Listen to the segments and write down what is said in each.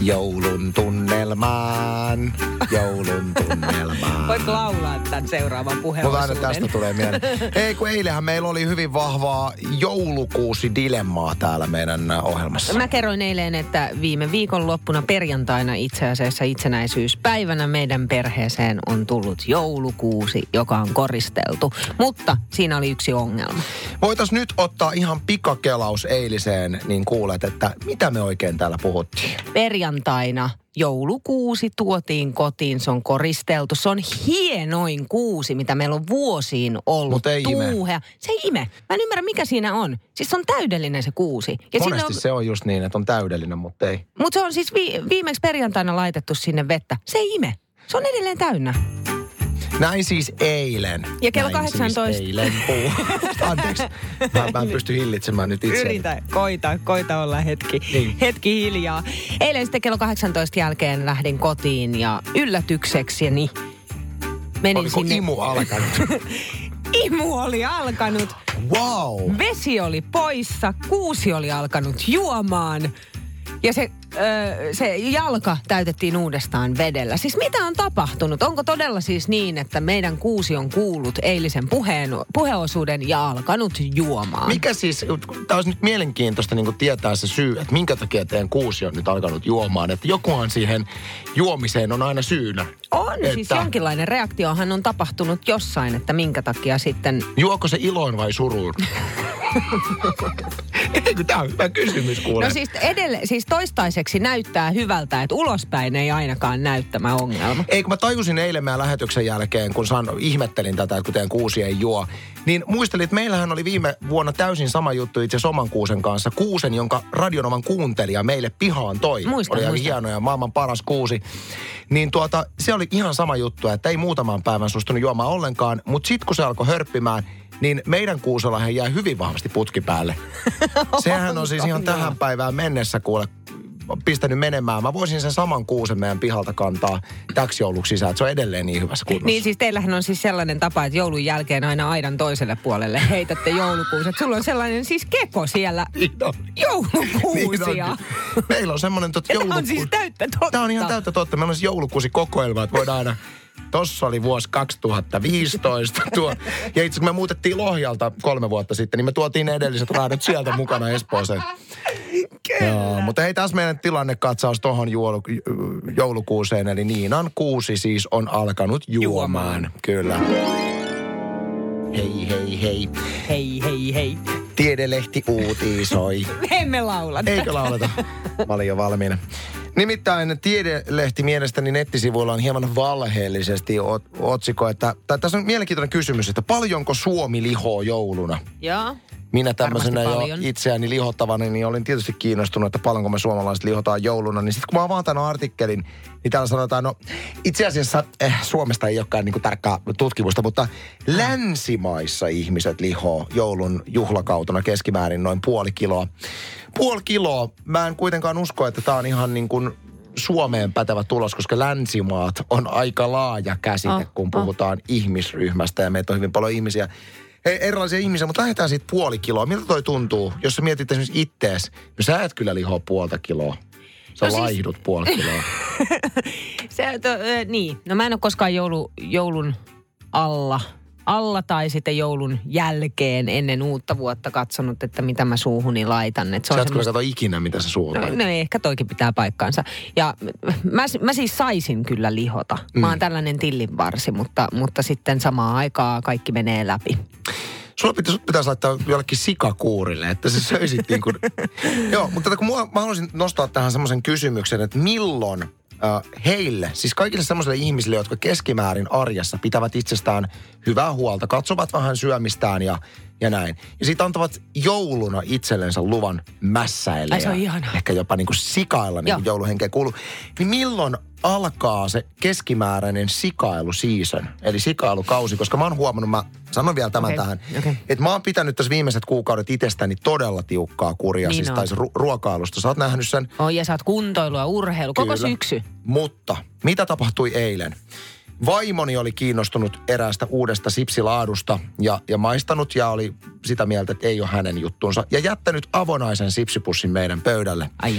Joulun tunnelmaan, joulun tunnelmaan. Voit laulaa tämän seuraavan puheenosuuden. Mutta aina tästä tulee mieleen. Ei kun eilenhän meillä oli hyvin vahvaa joulukuusi dilemmaa täällä meidän ohjelmassa. Mä kerroin eilen, että viime viikonloppuna perjantaina itse asiassa itsenäisyyspäivänä meidän perheeseen on tullut joulukuusi, joka on koristeltu. Mutta siinä oli yksi ongelma. Voitaisiin nyt ottaa ihan pikakelaus eiliseen, niin kuulet, että mitä me oikein täällä puhuttiin. Perjantaina joulukuusi tuotiin kotiin, se on koristeltu. Se on hienoin kuusi, mitä meillä on vuosiin ollut. Mut ei ime. Se ei ime. Mä en ymmärrä, mikä siinä on. Siis se on täydellinen se kuusi. Ja monesti on... se on just niin, että on täydellinen, mutta ei. Mutta se on siis viimeksi perjantaina laitettu sinne vettä. Se ei ime. Se on edelleen täynnä. Näin siis eilen. Ja kello 18. Näin siis eilen. Anteeksi, mä en pysty hillitsemään nyt itseäni. Yritä, koita olla hetki hiljaa. Eilen sitten kello 18 jälkeen lähdin kotiin ja yllätyksekseni menin oliko sinne. Imu alkanut? Imu oli alkanut. Wow. Vesi oli poissa, kuusi oli alkanut juomaan. Ja se jalka täytettiin uudestaan vedellä. Siis mitä on tapahtunut? Onko todella siis niin, että meidän kuusi on kuullut eilisen puheosuuden ja alkanut juomaan? Mikä siis, tämä olisi nyt mielenkiintoista niin kuin tietää se syy, että minkä takia teidän kuusi on nyt alkanut juomaan. Että jokuhan siihen juomiseen on aina syynä. On, että... siis jonkinlainen reaktiohan on tapahtunut jossain, että minkä takia sitten... Juoko se iloon vai suruun? Tämä on hyvä kysymys kuulee. No siis, siis toistaiseksi näyttää hyvältä, että ulospäin ei ainakaan näyttämä ongelma. Ei, kun mä tajusin eilen meidän lähetyksen jälkeen, kun ihmettelin tätä, että kun teidän kuusi ei juo, niin muistelin, että meillähän oli viime vuonna täysin sama juttu itse asiassa oman kuusen kanssa. Kuusen, jonka Radionovan kuuntelija meille pihaan toi. Oli hieno ja maailman paras kuusi. Niin se oli ihan sama juttu, että ei muutaman päivän suostunut juomaan ollenkaan, mutta sitten kun se alkoi hörppimään, niin meidän kuusella hän jää hyvin vahvasti putki päälle. Sehän on siis ihan tähän päivään mennessä kuule pistänyt menemään. Mä voisin sen saman kuusen meidän pihalta kantaa täksi jouluksi sisään, että se on edelleen niin hyvässä kunnossa. Niin siis teillähän on siis sellainen tapa, että joulun jälkeen aina aidan toiselle puolelle heitätte joulukuuset. Sulla on sellainen siis keko siellä joulukuusia. Niin meillä on semmoinen joulukuusi. Tämä on siis täyttä totta. Tämä on ihan täyttä totta. Meillä on siis joulukuusikokoelma, että voidaan aina... Tossa oli vuosi 2015. Ja itse kun me muutettiin Lohjalta 3 vuotta sitten, niin me tuotiin edelliset raadot sieltä mukana Espooseen. Joo, mutta hei, tässä meidän tilannekatsaus tuohon joulukuuseen. Eli Niinan kuusi siis on alkanut juomaan. Kyllä. Hei, hei, hei. Hei, hei, hei. Tiedelehti uutisoi. Me emme laulata. Eikö laulata? Mä olin jo valmiina. Nimittäin Tiedelehti mielestäni nettisivuilla on hieman valheellisesti otsikko, että tässä on mielenkiintoinen kysymys, että paljonko Suomi lihoo jouluna? Joo. Minä tämmöisenä jo itseäni lihottavani, niin olin tietysti kiinnostunut, että paljonko me suomalaiset lihotaan jouluna. Niin sitten kun mä avaan tämän artikkelin, niin täällä sanotaan, no itse asiassa Suomesta ei olekaan niinku tarkkaa tutkimusta, mutta länsimaissa ihmiset lihoo joulun juhlakautena keskimäärin noin puoli kiloa. Puoli kiloa. Mä en kuitenkaan usko, että tää on ihan niin kuin Suomeen pätevä tulos, koska länsimaat on aika laaja käsite, kun puhutaan ihmisryhmästä ja meitä on hyvin paljon ihmisiä. Erilaisia ihmisiä, mutta lähdetään siitä puoli kiloa. Miltä toi tuntuu, jos sä mietit esimerkiksi ittees? No sä et kyllä lihoa puolta kiloa. Sä laihdut siis... puolta kiloa. Niin. No mä en ole koskaan joulun alla tai sitten joulun jälkeen ennen uutta vuotta katsonut, että mitä mä suuhuni laitan. Et se sä et kyllä kato ikinä, mitä sä suuhun laitat. No ehkä toikin pitää paikkaansa. Ja mä siis saisin kyllä lihota. Mä oon tällainen tillinvarsi, mutta sitten samaan aikaan kaikki menee läpi. Sulla pitäisi laittaa jollekin sikakuurille, että se söisit niin kuin... Joo, mutta mä haluaisin nostaa tähän semmoisen kysymyksen, että milloin heille, siis kaikille semmoisille ihmisille, jotka keskimäärin arjessa pitävät itsestään hyvää huolta, katsovat vähän syömistään ja näin. Ja siitä antavat jouluna itsellensä luvan mässäille. Ai se on ihanaa. Ehkä jopa niin kuin sikailla, niin kuin jouluhenkeä kuuluu. Niin milloin alkaa se keskimääräinen sikailuseason, eli sikailukausi, koska mä oon huomannut, mä sanon vielä tämän tähän. Että mä oon pitänyt tässä viimeiset kuukaudet itsestäni todella tiukkaa kuria, niin siis tai ruokailusta. Sä oot nähnyt sen. Ja sä oot kuntoilua, urheilu, koko syksy. Mutta mitä tapahtui eilen? Vaimoni oli kiinnostunut eräästä uudesta sipsilaadusta ja maistanut ja oli sitä mieltä, että ei ole hänen juttuunsa. Ja jättänyt avonaisen sipsipussin meidän pöydälle. Ai.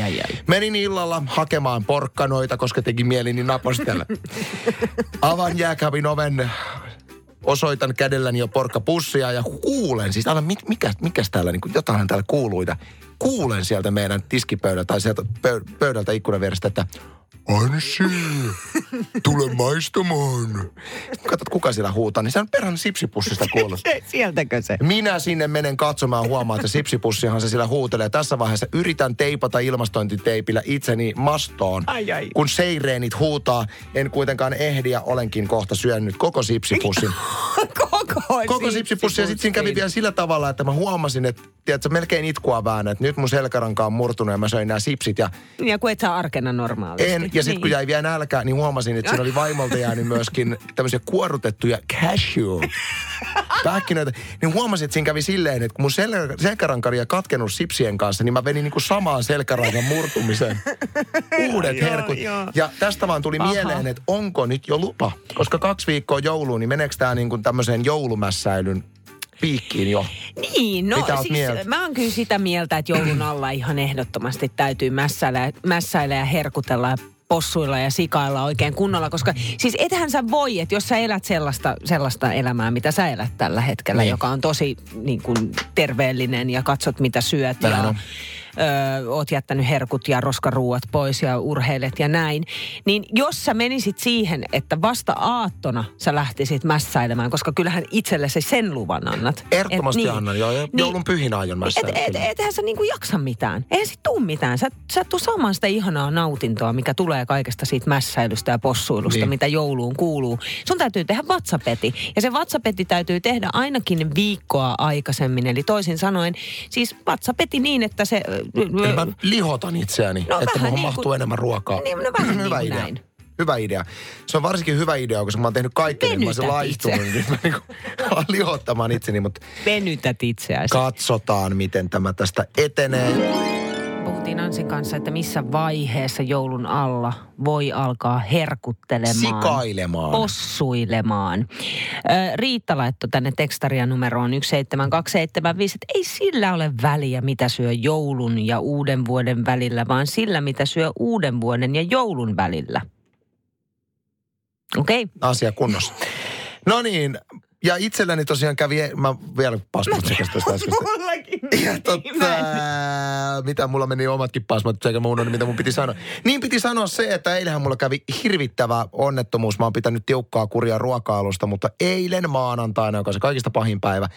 Menin illalla hakemaan porkkanoita, koska teki mielini napostella. Avaan jääkaapin oven, osoitan kädelläni jo porkkapussia ja kuulen. Siis mikäs täällä, niin jotain täällä kuuluita. Kuulen sieltä meidän tiskipöydältä tai sieltä pöydältä ikkunan vierestä, että Ansi, tule maistamaan. Katsot, kuka siellä huutaa, niin se on perhana sipsipussista kuollut. Sieltäkö se? Minä sinne menen katsomaan, huomaan, että sipsipussihan se siellä huutelee. Tässä vaiheessa yritän teipata ilmastointiteipillä itseni mastoon. Ai. Kun seireenit huutaa, en kuitenkaan ehdi ja olenkin kohta syönyt koko sipsipussin. Koko sipsipussi. Ja sitten siinä kävi vielä sillä tavalla, että mä huomasin, että tiedätkö, melkein itkua väänä, että nyt mun selkäranka on murtunut ja mä söin nämä sipsit. Ja kun et saa arkena normaalisti. En, ja sitten kun jäi vielä nälkää, niin huomasin, että siinä oli vaimolta jäänyt myöskin tämmöisiä kuorrutettuja cashew-pähkinöitä. Niin huomasin, että siinä kävi silleen, että kun mun selkärankari ja katkenut sipsien kanssa, niin mä venin niin kuin samaan selkärankan murtumiseen. Uudet herkut. Ja tästä vaan tuli mieleen, että onko nyt jo lupa? Koska 2 viikkoa jouluun, niin meneekö tämä niin kuin tämmöiseen joulumässäilyn piikkiin jo? Niin, no siis mä oon kyllä sitä mieltä, että joulun alla ihan ehdottomasti täytyy mässäillä ja herkutella possuilla ja sikailla oikein kunnolla, koska siis ethän sä voi, että jos sä elät sellaista elämää, mitä sä elät tällä hetkellä, joka on tosi niin kuin terveellinen ja katsot mitä syöt ja oot jättänyt herkut ja roskaruuat pois ja urheilet ja näin, niin jos sä menisit siihen, että vasta aattona sä lähtisit mässäilemään, koska kyllähän itsellesi sen luvan annat. Ehdottomasti annan, joo, ja joulun pyhinä aion mässäilemään. Ethän sä niinku jaksa mitään, eihän sit tuu mitään. Sä et tuu saamaan sitä ihanaa nautintoa, mikä tulee kaikesta siitä mässäilystä ja possuilusta, mitä jouluun kuuluu. Sun täytyy tehdä vatsapeti, ja se vatsapeti täytyy tehdä ainakin viikkoa aikaisemmin, eli toisin sanoen, siis vatsapeti niin, että se eli mä lihotan itseäni, että muhun niin mahtuu enemmän ruokaa. Niin, no vähän hyvä niin idea. Näin. Hyvä idea. Se on varsinkin hyvä idea, koska mä oon tehnyt kaikkea, niin mä oon se laihtunut. Niin mä alan lihottamaan itseni, mutta venytät itseäsi. Katsotaan, miten tämä tästä etenee. Puhuttiin Ansin kanssa, että missä vaiheessa joulun alla voi alkaa herkuttelemaan. Sikailemaan. Possuilemaan. Riitta laittoi tänne tekstaria numeroon 17275, että ei sillä ole väliä, mitä syö joulun ja uuden vuoden välillä, vaan sillä, mitä syö uuden vuoden ja joulun välillä. Okei. Asia kunnossa. No niin. Ja itselläni tosiaan kävi, mä vielä pasmat sekastoista äskeistä. Mullakin. Ja mitä mulla meni omatkin pasmat sekä mä unohdin, mitä mun piti sanoa. Niin piti sanoa se, että eilähän mulla kävi hirvittävä onnettomuus. Mä oon pitänyt tiukkaa kuria ruoka-alusta, mutta eilen maanantaina, joka on se kaikista pahin päivä,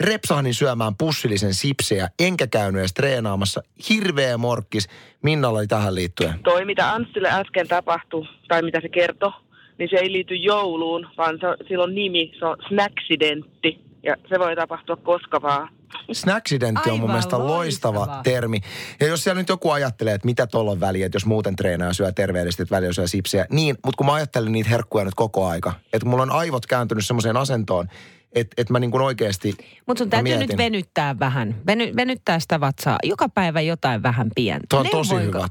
repsahdin syömään pussillisen sipsejä, enkä käynyt edes treenaamassa. Hirveä morkkis. Minnalla oli tähän liittyen. Toi, mitä Anssille äsken tapahtui, tai mitä se kertoi, niin se ei liity jouluun, vaan sillä on nimi, se on snackcidentti. Ja se voi tapahtua koska vaan. Snackcidentti on mun mielestä loistava termi. Ja jos siellä nyt joku ajattelee, että mitä tuolla on väliä, että jos muuten treenaa syö terveellisesti, että välillä syö sipsiä. Niin, mutta kun mä ajattelen niitä herkkuja nyt koko aika, että mulla on aivot kääntynyt semmoiseen asentoon, että mä niin kuin oikeasti mutta sun täytyy nyt venyttää vähän. Venyttää sitä vatsaa. Joka päivä jotain vähän pientä. Tuo on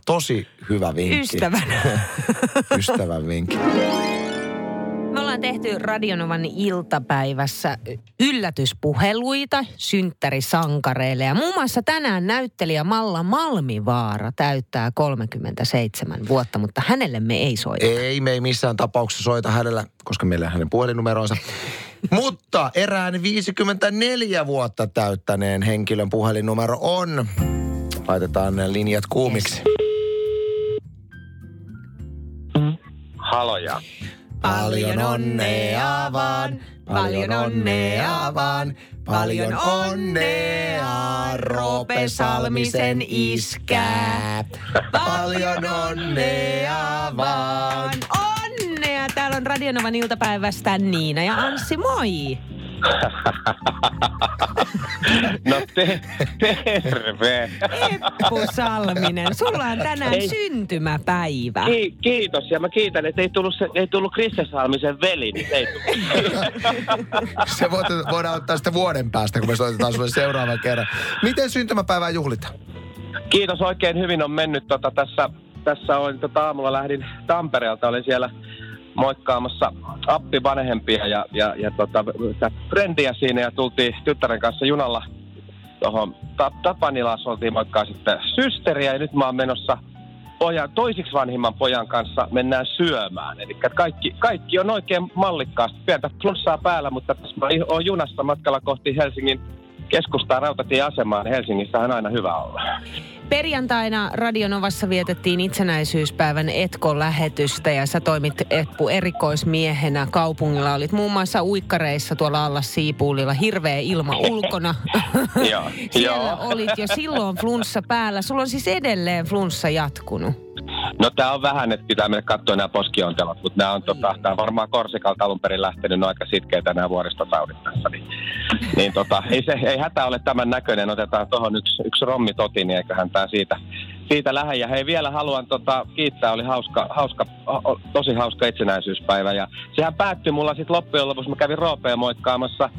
tosi hyvä vinkki. Ystävän vinkki. Me ollaan tehty Radio Novan iltapäivässä yllätyspuheluita synttärisankareille. Ja muun muassa tänään näyttelijä Malla Malmivaara täyttää 37 vuotta, mutta hänelle me ei soita. Ei, me ei missään tapauksessa soita hänellä, koska meillä on hänen puhelinnumeroonsa. Mutta erään 54 vuotta täyttäneen henkilön puhelinnumero on. Laitetaan linjat kuumiksi. Haloja. Paljon onnea vaan, paljon onnea vaan, paljon onnea Roope Salmisen iskää. Paljon onnea vaan. Onnea! Täällä on Radio Novan iltapäivästä Niina ja Anssi, moi! No terve. Eppu Salminen, sulla on tänään syntymäpäivä. Kiitos ja mä kiitän, että ei tullut Kriste Salmisen veli. Niin ei se voidaan ottaa sitten vuoden päästä, kun me soitetaan sulle seuraavan kerran. Miten syntymäpäivää juhlita? Kiitos, oikein hyvin on mennyt. Tässä aamulla lähdin Tampereelta, olin siellä moikkaamassa appivanhempia ja frendiä siinä ja tultiin tyttären kanssa junalla tuohon Tapanilaan, oltiin moikkaa sitten systeriä ja nyt mä oon menossa toisiksi vanhimman pojan kanssa mennään syömään. Eli kaikki on oikein mallikkaasti. Pientä plussaa päällä, mutta tässä mä oon junassa matkalla kohti Helsingin keskustaa rautatieasemaan. Helsingissä on aina hyvä olla. Perjantaina Radio Novassa vietettiin itsenäisyyspäivän Etkon lähetystä ja sä toimit Eppu erikoismiehenä kaupungilla. Olit muun muassa uikkareissa tuolla alla Siipuulilla, hirveä ilma ulkona. Siellä olit jo silloin flunssa päällä. Sulla on siis edelleen flunssa jatkunut. No tää on vähän, että pitää mennä katsoa nämä poskiontelot, mutta nämä on tää varmaan Korsikalta alun perin lähtenyt, no aika sitkeitä nämä vuoristotaudit tässä. Ei hätä ole tämän näköinen, otetaan tuohon yksi rommi totiin, niin eiköhän tää siitä lähde. Ja hei, vielä haluan kiittää, oli tosi hauska itsenäisyyspäivä ja sehän päättyi mulla sitten loppujen lopuksi, mä kävin Roopea moikkaamassa.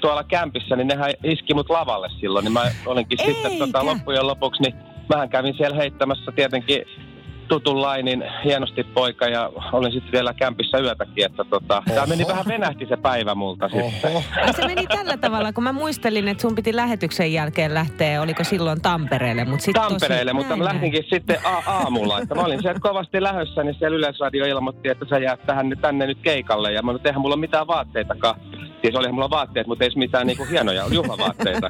Tuolla kämpissä, niin nehän iski mut lavalle silloin, niin mä olinkin sitten loppujen lopuksi, niin mähän kävin siellä heittämässä tietenkin tutun lainin, hienosti poika, ja olin sitten vielä kämpissä yötäkin, että tää meni vähän venähti se päivä multa sitten. Ja se meni tällä tavalla, kun mä muistelin, että sun piti lähetyksen jälkeen lähteä, oliko silloin Tampereelle, mutta sitten Tampereelle, mutta mä lähtinkin sitten aamulla, että mä olin sieltä kovasti lähössä, niin siellä Yleisradio ilmoitti, että sä jäät tänne nyt keikalle, ja mä olin, eihän mulla ole mitään vaatteitakaan. Siis olihan mulla vaatteet, mutta ei mitään niinku hienoja juhlavaatteita.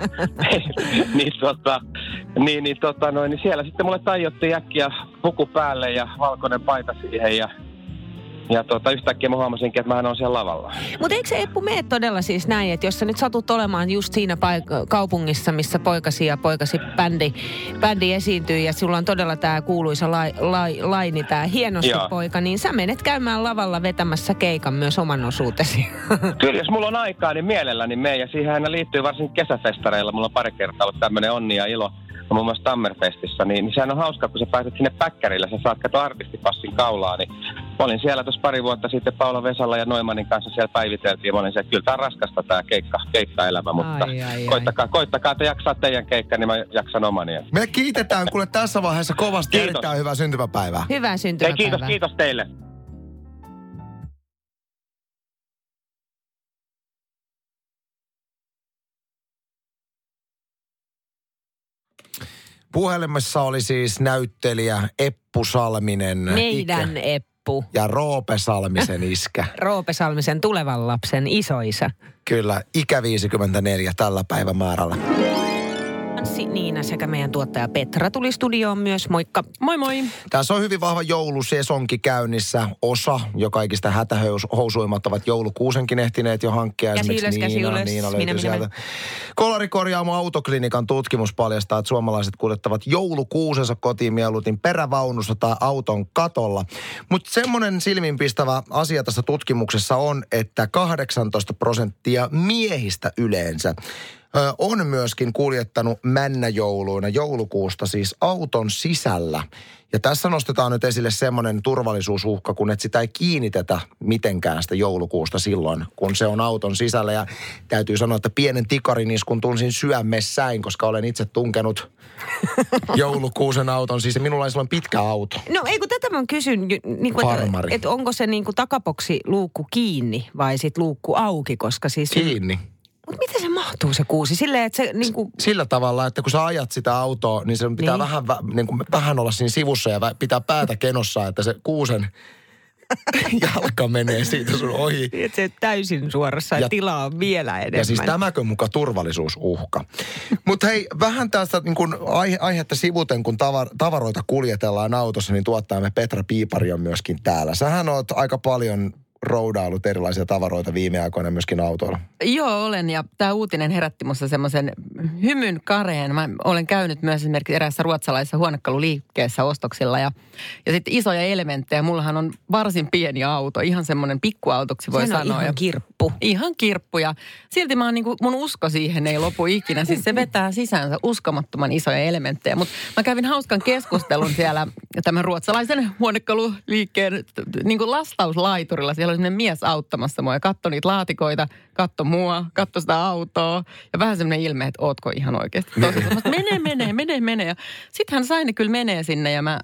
niin siellä sitten mulle tajottiin äkkiä puku päälle ja valkoinen paita siihen ja yhtäkkiä mä huomasinkin, että mähän on siellä lavalla. Mutta eikö se Eppu mene todella siis näin, että jos sä nyt satut olemaan just siinä kaupungissa, missä poikasi bändi esiintyy ja sulla on todella tää kuuluisa laini, tää hienosti poika, niin sä menet käymään lavalla vetämässä keikan myös oman osuutesi. Kyllä, jos mulla on aikaa, niin mielelläni menen ja siihen aina liittyy varsinkin kesäfestareilla. Mulla on pari kertaa ollut tämmönen onni ja ilo. Muun muassa Tammerfestissä, niin sehän on hauskaa, kun sä pääset sinne päkkärillä, sä saat katsoa artistipassin kaulaa, niin olin siellä tuossa pari vuotta sitten Paula Vesala ja Noimanin kanssa siellä päiviteltiin, ja mä olin siellä, kyllä tää on raskasta tää keikkaelämä, mutta koittakaa te jaksaa teidän keikka, niin mä jaksan omani. Me kiitetään kuule tässä vaiheessa kovasti, kiitos. Erittäin hyvää syntymäpäivää. Hyvää syntymäpäivää. Hei, kiitos teille. Puhelimessa oli siis näyttelijä Eppu Salminen. Meidän Eppu. Ja Roope Salmisen iskä. Roope Salmisen tulevan lapsen isoisä. Kyllä, ikä 54 tällä päivämäärällä. Anssi, Niina sekä meidän tuottaja Petra tuli studioon myös. Moikka. Moi moi. Tässä on hyvin vahva joulusesonki käynnissä. Osa jo kaikista hätähousuimmat ovat joulukuusenkin ehtineet jo hankkia. Niina löytyy sieltä. Kolarikorjaamo autoklinikan tutkimus paljastaa, että suomalaiset kuljettavat joulukuusensa kotiin mieluutin perävaunussa tai auton katolla. Mutta semmoinen silmiinpistävä asia tässä tutkimuksessa on, että 18% miehistä yleensä on myöskin kuljettanut männäjouluina joulukuusta siis auton sisällä. Ja tässä nostetaan nyt esille semmoinen turvallisuusuhka, kun että sitä ei kiinnitetä mitenkään sitä joulukuusta silloin, kun se on auton sisällä. Ja täytyy sanoa, että pienen tikariniskun tunsin syömessäin, koska olen itse tunkenut joulukuusen auton. Siis minulla on silloin pitkä auto. No ei kun tätä mä kysyn, että onko se niin kuin takaboksi luukku kiinni vai sit luukku auki, koska siis kiinni. Mutta miten se mahtuu se kuusi? Silleen, että se niinku sillä tavalla, että kun sä ajat sitä autoa, niin sen pitää vähän olla siinä sivussa ja pitää päätä kenossa, että se kuusen jalka menee siitä sun ohi. Että se täysin suorassa ja tilaa on vielä enemmän. Ja siis tämäkö muka turvallisuusuhka. Mutta hei, vähän tästä niin kun aihetta sivuten, kun tavaroita kuljetellaan autossa, niin tuottajamme Petra Piipari on myöskin täällä. Sähän oot aika paljon roudailut erilaisia tavaroita viime aikoina myöskin autoilla. Joo, olen ja tämä uutinen herätti minusta semmoisen hymyn kareen. Mä olen käynyt myös esimerkiksi eräässä ruotsalaisessa huonekaluliikkeessä ostoksilla ja sitten isoja elementtejä. Mullahan on varsin pieni auto, ihan semmoinen pikkuautoksi voi sanoa. Ihan kirppu. Ihan kirppu ja silti mä oon niin kuin, mun usko siihen ei lopu ikinä. Siis se vetää sisäänsä uskomattoman isoja elementtejä. Mutta mä kävin hauskan keskustelun siellä tämän ruotsalaisen huonekaluliikkeen niin kuin lastauslaiturilla. Siellä oli semmoinen mies auttamassa mua ja katsoi niitä laatikoita, katsoi mua, katsoi sitä autoa ja vähän semmoinen ilme, että ootko ihan oikeasti tosissaan. Mene. Ja sitten hän sai ne kyllä menee sinne ja mä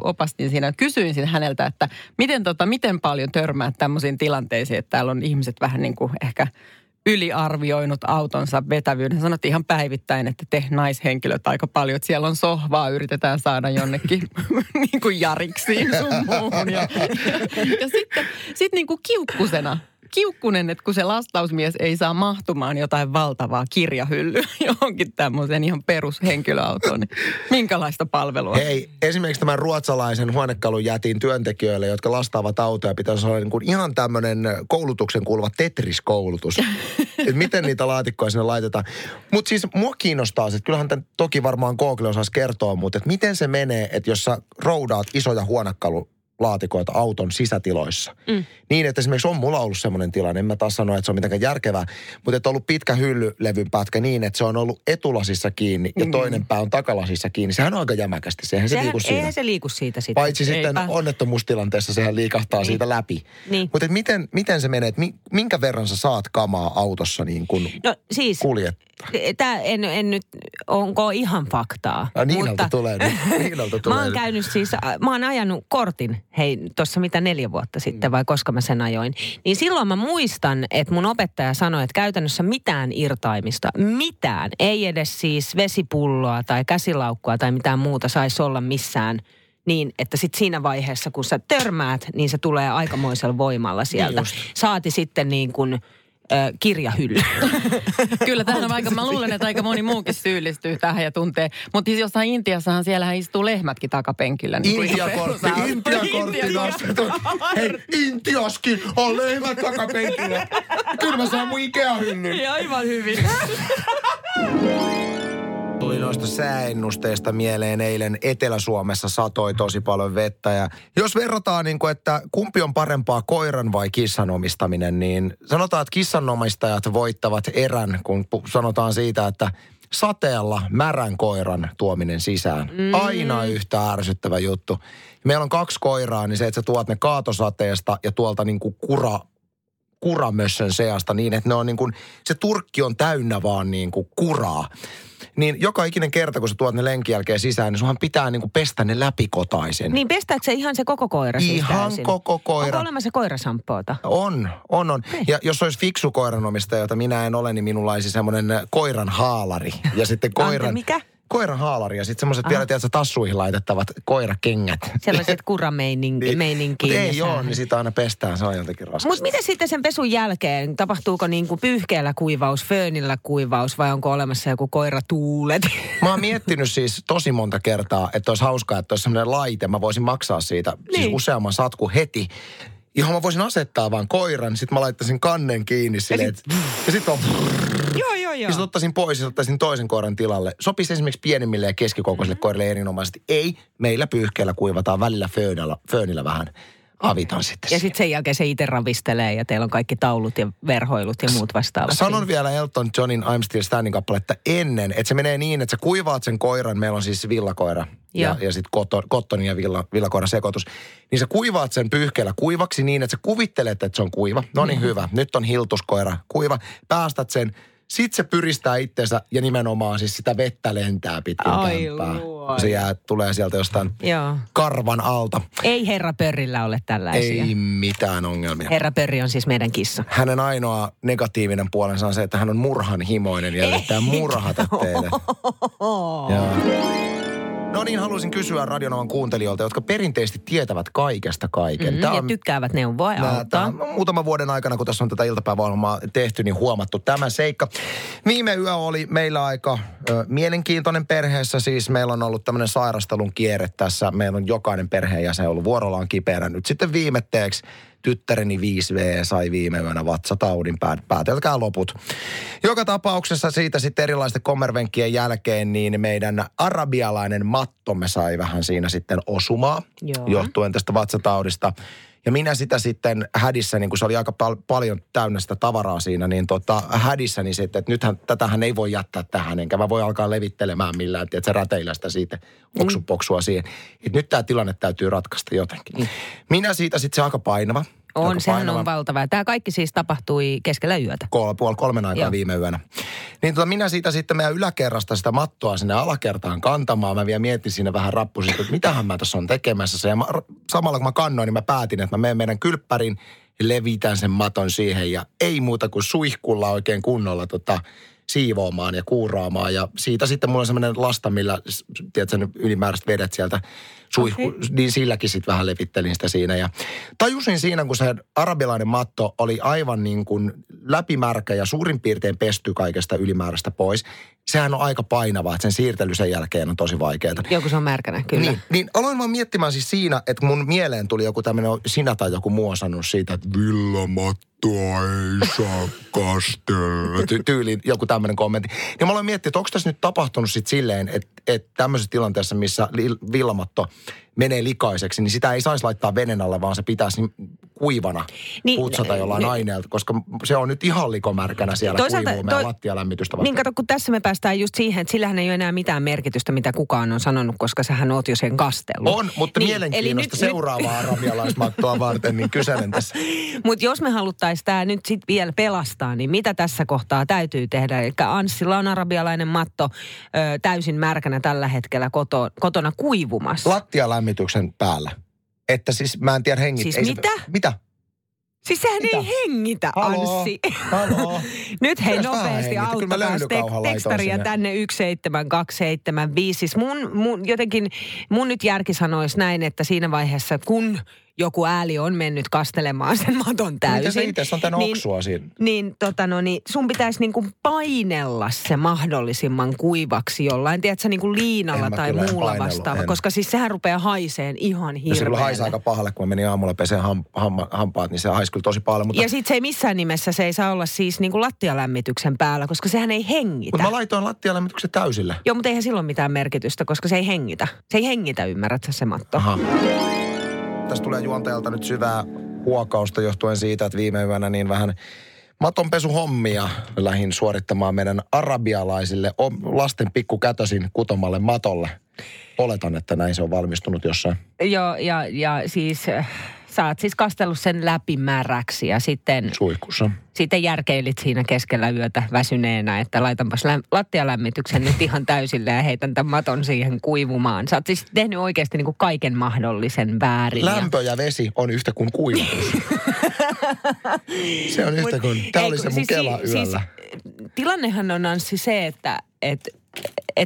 opastin siinä. Kysyin sitten häneltä, että miten paljon törmää tämmöisiin tilanteisiin, että täällä on ihmiset vähän niin kuin ehkä yliarvioinut autonsa vetävyyden. Sanottiin ihan päivittäin, että te naishenkilöt aika paljon, että siellä on sohvaa, yritetään saada jonnekin niin kuin jariksiin sun muuhun. Ja sitten niin kuin kiukkunen, että kun se lastausmies ei saa mahtumaan jotain valtavaa kirjahyllyä johonkin tämmöiseen ihan perushenkilöautoon, niin minkälaista palvelua? Hei, esimerkiksi tämän ruotsalaisen huonekalujätin työntekijöille, jotka lastaavat autoja, pitäisi olla niin kuin ihan tämmöinen koulutuksen kuuluva Tetris-koulutus. Että miten niitä laatikkoja sinne laitetaan. Mutta siis mua kiinnostaa se, että kyllähän tämän toki varmaan Google osaisi kertoa, mutta että miten se menee, että jos sä roudaat isoja huonekaluja laatikoita auton sisätiloissa. Niin, että esimerkiksi on mulla ollut semmoinen tilanne, en mä taas sano, että se on mitenkään järkevää, mutta että on ollut pitkä hyllylevyn pätkä niin, että se on ollut etulasissa kiinni ja toinen pää on takalasissa kiinni. Sehän on aika jämäkästi, sehän liiku siitä. Eihän se liiku siitä sitten. Paitsi sitten onnettomuustilanteessa sehän liikahtaa siitä läpi. Niin. Mutta miten se menee, että minkä verran sä saat kamaa autossa niin kun kuljettaa? Tämä en nyt, onko ihan faktaa. Niinalta tulee. Mä oon ajanut kortin, tuossa mitä 4 vuotta sitten, vai koska mä sen ajoin. Niin silloin mä muistan, että mun opettaja sanoi, että käytännössä mitään irtaimista, mitään, ei edes siis vesipulloa tai käsilaukkua tai mitään muuta saisi olla missään. Niin, että sitten siinä vaiheessa, kun sä törmäät, niin se tulee aikamoisella voimalla sieltä. Saati sitten niin kuin kirjahylly. Kyllä tähän on aika, mä luulen, että aika moni muukin syyllistyy tähän ja tuntee. Mutta jossain Intiassahan siellähän istuu lehmätkin takapenkillä. Niin Intiakortti nostetun. Hei, Intiaskin on lehmät takapenkillä. Kyllä mä saan mun Ikea-hyllyn. Aivan hyvin. Tuli noista sääennusteista mieleen eilen Etelä-Suomessa satoi tosi paljon vettä. Ja jos verrataan, niin kuin, että kumpi on parempaa, koiran vai kissan omistaminen, niin sanotaan, että kissanomistajat voittavat erän, kun sanotaan siitä, että sateella märän koiran tuominen sisään. Aina yhtä ärsyttävä juttu. Meillä on 2 koiraa, niin se, että sä tuot ne kaatosateesta ja tuolta niin kuin kuramössön seasta niin, että ne on niin kuin, se turkki on täynnä vaan niin kuin kuraa. Niin joka ikinen kerta, kun sä tuot ne lenkin jälkeen sisään, niin sunhan pitää niinku pestä ne läpikotaisen. Niin pestääkö se ihan se koko koira siis täysin? Koko koira. Onko olemassa koirasamppoota? On. Ja jos olisi fiksu koiranomistaja, jota minä en ole, niin minulla olisi semmoinen koiran haalari. Ja sitten mikä? Koiran haalari ja sitten semmoiset vielä, tiedätkö, tassuihin laitettavat koirakengät. Sellaiset kurameininkiin. Ei joo, niin sitä aina pestään, se on jotenkin raskasta. Mutta miten sitten sen pesun jälkeen? Tapahtuuko niinku pyyhkeellä kuivaus, föönillä kuivaus vai onko olemassa joku koiratuulet? Mä oon miettinyt siis tosi monta kertaa, että olisi hauskaa, että olisi semmoinen laite. Mä voisin maksaa siitä siis useamman satku heti. Johon mä voisin asettaa vaan koiran, sitten mä laittaisin kannen kiinni silleen. Ja sitten on... Ja sitten ottaisin pois ja ottaisin toisen koiran tilalle. Sopisi esimerkiksi pienimmille ja keskikokoisille koirille erinomaisesti. Ei, meillä pyyhkeellä kuivataan välillä föönillä vähän. Avitan sitten. Ja sitten sen jälkeen se itse ravistelee ja teillä on kaikki taulut ja verhoilut ja muut vastaavat. Sanon vielä Elton Johnin I'm Still Standing -kappaletta ennen, että se menee niin, että sä kuivaat sen koiran. Meillä on siis villakoira ja sitten kottoni ja villakoira sekoitus. Niin sä kuivaat sen pyyhkeellä kuivaksi niin, että sä kuvittelet, että se on kuiva. No niin hyvä, nyt on hiltuskoira kuiva. Päästät sen. Sitten se pyristää itseensä ja nimenomaan siis sitä vettä lentää pitkin kämppää. Se tulee sieltä jostain karvan alta. Ei herra Pörrillä ole tällaisia. Ei mitään ongelmia. Herra Pörri on siis meidän kissa. Hänen ainoa negatiivinen puolensa on se, että hän on murhanhimoinen ja yrittää murhata teille. No niin, haluaisin kysyä Radio Novan kuuntelijoilta, jotka perinteisesti tietävät kaikesta kaiken. Ja tykkäävät neuvoa ja auttaa. Muutaman vuoden aikana, kun tässä on tätä iltapäiväohjelmaa tehty, niin huomattu tämä seikka. Viime yö oli meillä aika mielenkiintoinen perheessä. Siis meillä on ollut tämmöinen sairastelun kierre tässä. Meillä on jokainen perheenjäsen ollut vuorollaan kipeänä. Nyt sitten viimetteeksi tyttäreni 5V sai viime yönä vatsataudin, päätelkää loput. Joka tapauksessa siitä sitten erilaisten kommervenkkien jälkeen, niin meidän arabialainen mattomme sai vähän siinä sitten osumaa, johtuen tästä vatsataudista. Ja minä sitä sitten hädissä, niin kun se oli aika paljon täynnä sitä tavaraa siinä, niin hädissä niin sitten, että nythän tätähän ei voi jättää tähän, enkä mä voi alkaa levittelemään millään, että sä räteillä sitä siitä poksupoksua siihen. Että nyt tämä tilanne täytyy ratkaista jotenkin. Minä siitä sitten se aika painava. On, sehän on valtava. Tämä kaikki siis tapahtui keskellä yötä. 2:30 aikaa Joo. viime yönä. Niin minä siitä sitten meidän yläkerrasta sitä mattoa sinne alakertaan kantamaan. Mä vielä mietin siinä vähän rappusista, että mitähän mä tässä on tekemässä. Ja samalla kun mä kannoin, niin mä päätin, että mä menen meidän kylppäriin, levitän sen maton siihen. Ja ei muuta kuin suihkulla oikein kunnolla siivoamaan ja kuuraamaan. Ja siitä sitten mulla on semmoinen lasta, millä tiedätkö, ylimääräiset vedet sieltä suihku, okay. Niin silläkin sitten vähän levittelin sitä siinä. Ja tajusin siinä, kun se arabilainen matto oli aivan niin kuin läpimärkä ja suurin piirtein pesty kaikesta ylimääräistä pois. Sehän on aika painavaa, että sen siirtely sen jälkeen on tosi vaikeaa. Joku se on märkänä, kyllä. Niin aloin vaan miettimään siis siinä, että mun mieleen tuli joku tämmöinen, sinä tai joku muu on sanonut siitä, että villamattoa ei saa kastella. Tyyliin joku tämmöinen kommentti. Niin mä aloin miettiä, että onko tässä nyt tapahtunut sitten silleen, että tämmöisessä tilanteessa, missä villamatto menee likaiseksi, niin sitä ei saisi laittaa veden alle, vaan se pitäisi kuivana putsata jollain aineelta, koska se on nyt ihan likomärkänä siellä kuivuu meidän lattialämmitystä vastaan. Niin kato, kun tässä me päästään just siihen, että sillähän ei ole enää mitään merkitystä, mitä kukaan on sanonut, koska sähän oot jo sen kastellut. On, mutta niin, mielenkiinnosta seuraavaa arabialaismattoa varten, niin kyselen tässä. Mutta jos me haluttaisiin tämä nyt sitten vielä pelastaa, niin mitä tässä kohtaa täytyy tehdä? Eli Anssilla on arabialainen matto täysin märkänä tällä hetkellä kotona kuivumassa. Lattialämmityksen päällä. Että siis mä en tiedä hengittää. Siis mitä? Mitä? Siis sehän ei hengitä, Anssi. Haloo. Nyt hei nopeasti auttakaa tekstaria tänne 17275. Siis mun nyt järki sanoisi näin, että siinä vaiheessa kun joku ääli on mennyt kastelemaan sen maton täysin. Mitä se itse on tämän oksua siinä? Niin, sun pitäisi niinku painella se mahdollisimman kuivaksi jollain, tiedätkö, niinku liinalla tai muulla vastaava. Koska siis sehän rupeaa haiseen ihan hirveälle. Se kyllä haisee aika pahalle, kun meni aamulla peseen hampaat, niin se haisi kyllä tosi pahalle. Mutta... Ja sit se ei missään nimessä, se ei saa olla siis niinku lattialämmityksen päällä, koska sehän ei hengitä. Mutta mä laitoin lattialämmityksen täysille. Joo, mutta eihän silloin mitään merkitystä, koska se ei hengitä. Se ei hengitä, ymmärrätkö se matto? Aha. Tässä tulee juontajalta nyt syvää huokausta johtuen siitä, että viime yönä niin vähän matonpesuhommia lähdin suorittamaan meidän arabialaisille lasten pikkukätösin kutomalle matolle. Oletan, että näin se on valmistunut jossain. Joo, ja siis sä oot siis kastellut sen läpimäräksi ja sitten... Suihkussa. Sitten järkeilit siinä keskellä yötä väsyneenä, että laitanpas lattialämmityksen nyt ihan täysille ja heitän tämän maton siihen kuivumaan. Sä oot siis tehnyt oikeasti niin kuin kaiken mahdollisen väärin. Lämpö ja vesi on yhtä kuin kuivuus. Se on yhtä kuin... Tämä oli se mun kela yöllä. Siis, tilannehan on, Anssi, se, että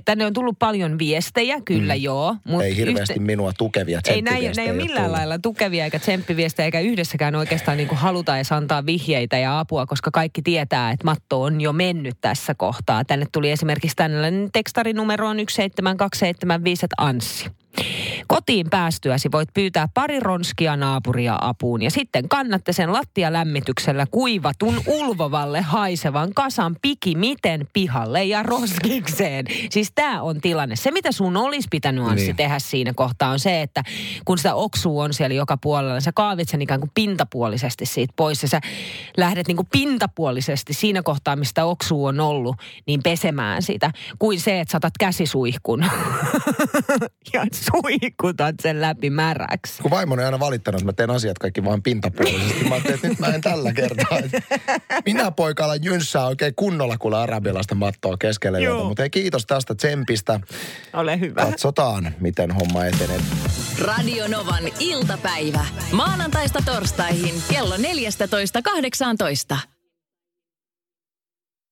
tänne on tullut paljon viestejä, kyllä joo. Mutta ei hirveästi minua tukevia tsemppiviestejä. Ei ole millään lailla tukevia eikä tsemppiviestejä, eikä yhdessäkään oikeastaan niin kuin haluta edes antaa vihjeitä ja apua, koska kaikki tietää, että matto on jo mennyt tässä kohtaa. Tänne tuli esimerkiksi tällainen tekstarinumero on 17275, Anssi. Kotiin päästyäsi voit pyytää pari ronskia naapuria apuun ja sitten kannatte sen lattialämmityksellä kuivatun ulvovalle haisevan kasan pikimiten pihalle ja roskikseen. Siis tää on tilanne. Se mitä sun olisi pitänyt, Anssi, tehdä siinä kohtaa on se, että kun sitä oksua on siellä joka puolella, sä kaavit sen ikään kuin pintapuolisesti siitä pois ja sä lähdet niin kuin pintapuolisesti siinä kohtaa, mistä oksua on ollut, niin pesemään sitä. Kuin se, että saatat käsisuihkun. Ja suikutat sen läpi märäksi. Kun vaimoni on aina valittanut, että mä teen asiat kaikki vaan pintapuolisesti. Mä ajattelin, että nyt mä en tällä kertaa. Minä poikalla jynssää oikein kunnolla kuule arabialaista mattoa keskellä yötä. Mutta hei, kiitos tästä tsempistä. Ole hyvä. Katsotaan, miten homma etenee. Radio Novan iltapäivä. Maanantaista torstaihin kello 14.18.